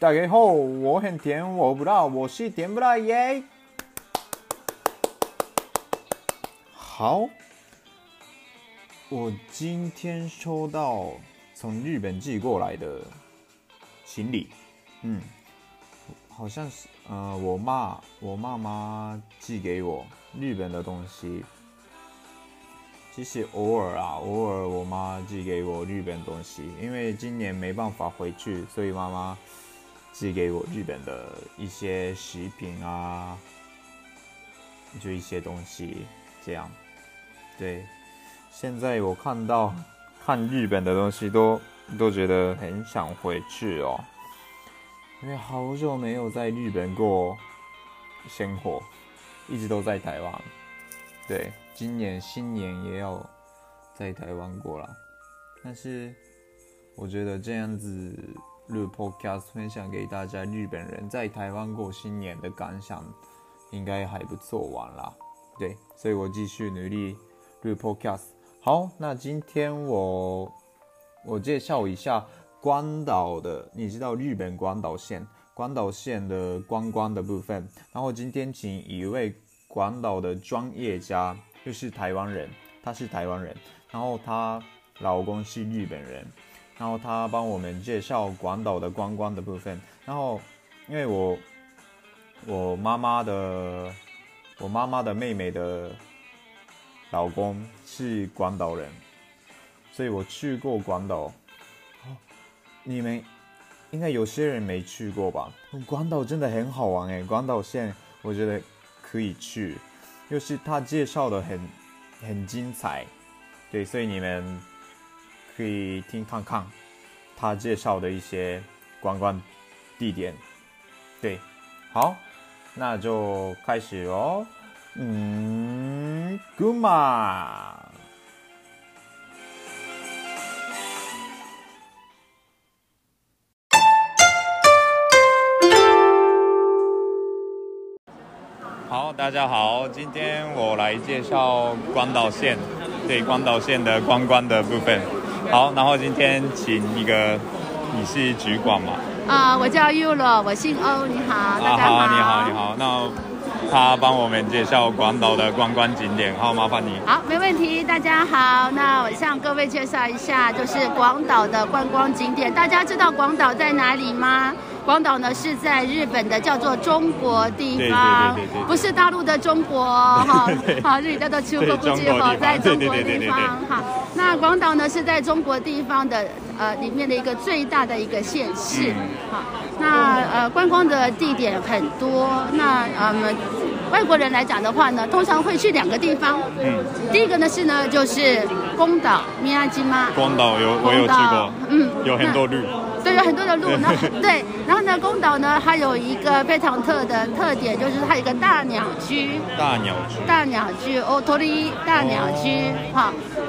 大家好，我很甜，我不辣，我是甜不辣耶。好，我今天收到从日本寄过来的行李，好像是我妈妈寄给我日本的东西。其实偶尔我妈寄给我日本东西，因为今年没办法回去，所以妈妈寄给我日本的一些食品啊，就一些东西这样。对，现在我看日本的东西都觉得很想回去哦，因为好久没有在日本过生活，一直都在台湾。对，今年新年也要在台湾过了，但是我觉得这样子录 podcast 分享给大家日本人在台湾过新年的感想，应该还不错玩啦。对，所以我继续努力录 podcast。好，那今天我介绍一下关岛的，你知道日本关岛县的观光的部分，然后今天请一位关岛的专业家，就是台湾人，她是台湾人，然后她老公是日本人，然后她帮我们介绍关岛的观光的部分。然后因为我妈妈的妹妹的老公是关岛人，所以我去过关岛。你们应该有些人没去过吧？关岛真的很好玩耶，关岛县我觉得可以去，又是他介绍的很精彩，对，所以你们可以听看看他介绍的一些观光地点。对，好，那就开始咯。群馬，好，大家好，今天我来介绍关岛县，对，关岛县的观光的部分。好，然后今天请一个，你是主管吗？我叫佑乐，我姓欧，你好，大家好。你好，你好，那他帮我们介绍关岛的观光景点，好，麻烦你。好，没问题，大家好，那我向各位介绍一下，就是关岛的观光景点。大家知道关岛在哪里吗？关岛呢是在日本的叫做中国地方，对，不是大陆的中国哈，好，日语叫做秋国不计哈，在中国地方哈。那关岛呢是在中国地方的里面的一个最大的一个县市哈。那观光的地点很多，那外国人来讲的话呢，通常会去两个地方。第一个呢是呢就是宫岛宮島嘛，宫岛我有去过，有很多绿。对，有很多的路呢，对，然后呢，宫岛呢，它有一个非常特点，就是它有一个大鸟居，大鸟居，哈，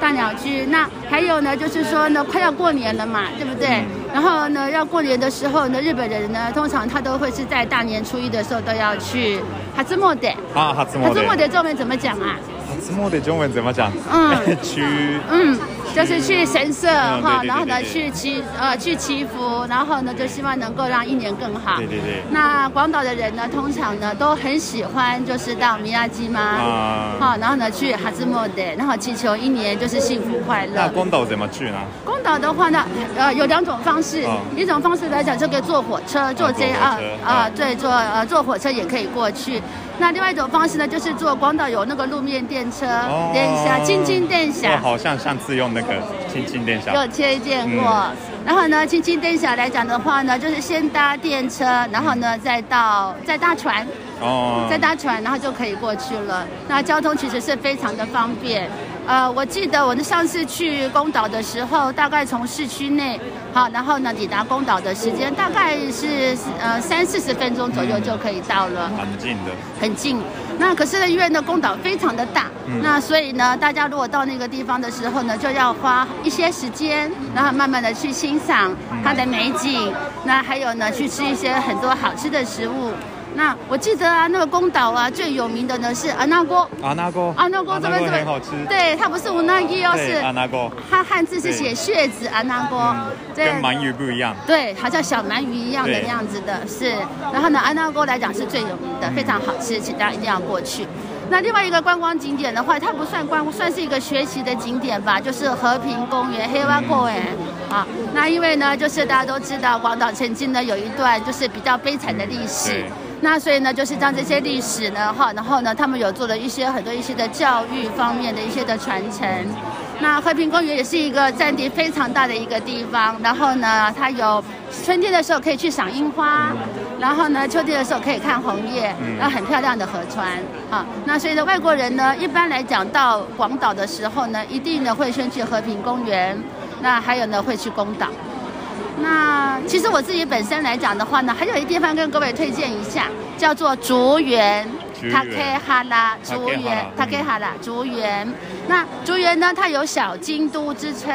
大鸟居。那还有呢，就是说呢，快要过年了嘛，对不对？然后呢，要过年的时候呢，日本人呢，通常他都会是在大年初一的时候都要去初詣。啊，初詣中文怎么讲啊？初詣中文怎么讲？就是去神社哈，然后呢去祈福，然后呢就希望能够让一年更好。对。那广岛的人呢，通常呢都很喜欢，就是到宮島哈，然后呢去初詣，然后祈求一年就是幸福快乐。那广岛怎么去呢？广岛的话呢，有两种方式，一种方式来讲，就可以坐火车，坐 JR 对，坐火车也可以过去。那另外一种方式呢，就是坐广岛有那个路面电车，青津电車，好像上次用那个青津电車有推荐过。然后呢，青津电車来讲的话呢，就是先搭电车，然后呢再搭船，然后就可以过去了。那交通其实是非常的方便。我记得我上次去宫岛的时候，大概从市区内，好，然后呢抵达宫岛的时间大概是30-40分钟左右就可以到了，很近。那可是呢，因为呢宫岛非常的大，那所以呢大家如果到那个地方的时候呢，就要花一些时间，然后慢慢的去欣赏它的美景，那还有呢去吃一些很多好吃的食物。那我记得啊，那个宫岛啊，最有名的呢是阿那锅。阿那锅，阿那锅这边这边很好吃。对，它不是无那伊哦，是阿那锅。它汉字是写血子阿那锅，跟鳗鱼不一样。对，好像小鳗鱼一样的样子的，是。然后呢，阿那锅来讲是最有名的，非常好吃，请大家一定要过去。那另外一个观光景点的话，它不算观光，算是一个学习的景点吧，就是和平公园、黑蛙公园啊。那因为呢，就是大家都知道，广岛曾经呢有一段就是比较悲惨的历史。那所以呢，就是将这些历史呢，哈，然后呢，他们有做了很多的教育方面的传承。那和平公园也是一个占地非常大的一个地方，然后呢，它有春天的时候可以去赏樱花，然后呢，秋天的时候可以看红叶，然后很漂亮的河川啊。那所以呢，外国人呢，一般来讲到广岛的时候呢，一定呢会先去和平公园，那还有呢会去宫岛。那其实我自己本身来讲的话呢，还有一地方跟各位推荐一下，叫做竹园。竹园。那竹园呢，它有小京都之称，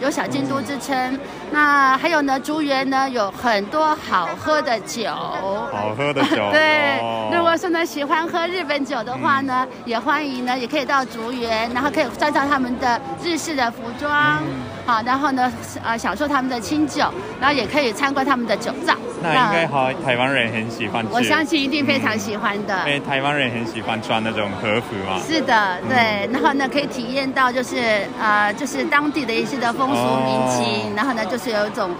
有小京都之称。那还有呢，竹园呢有很多好喝的酒。好喝的酒。对，如果说呢喜欢喝日本酒的话呢，也欢迎呢，也可以到竹园，然后可以穿上他们的日式的服装，好，然后呢，享受他们的清酒，然后也可以参观他们的酒造。那应该好，台湾人很喜欢。我相信一定非常喜欢。的，因为台湾人很喜欢穿那种和服嘛。是的，对。然后呢，可以体验到就是当地的一些的风俗民情，然后呢，就是有一种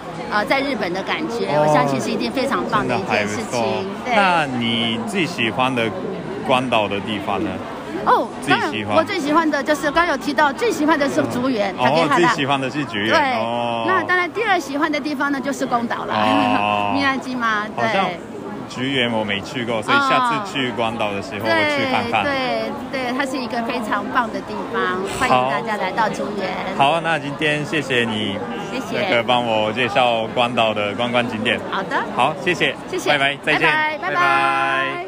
在日本的感觉。我相信是一件非常棒的一件事情。那你最喜欢的关岛的地方呢？哦，当然，我最喜欢的就是刚有提到，最喜欢的是竹园。最喜欢的是竹园。对。那当然，第二喜欢的地方呢，就是宫岛了。米亚基嘛，对。菊园我没去过，所以下次去广岛的时候我去看看。对，它是一个非常棒的地方，欢迎大家来到竹园。好，那今天谢谢你，那个帮我介绍广岛的观光景点。好的，好，谢谢，拜拜，再见，拜拜。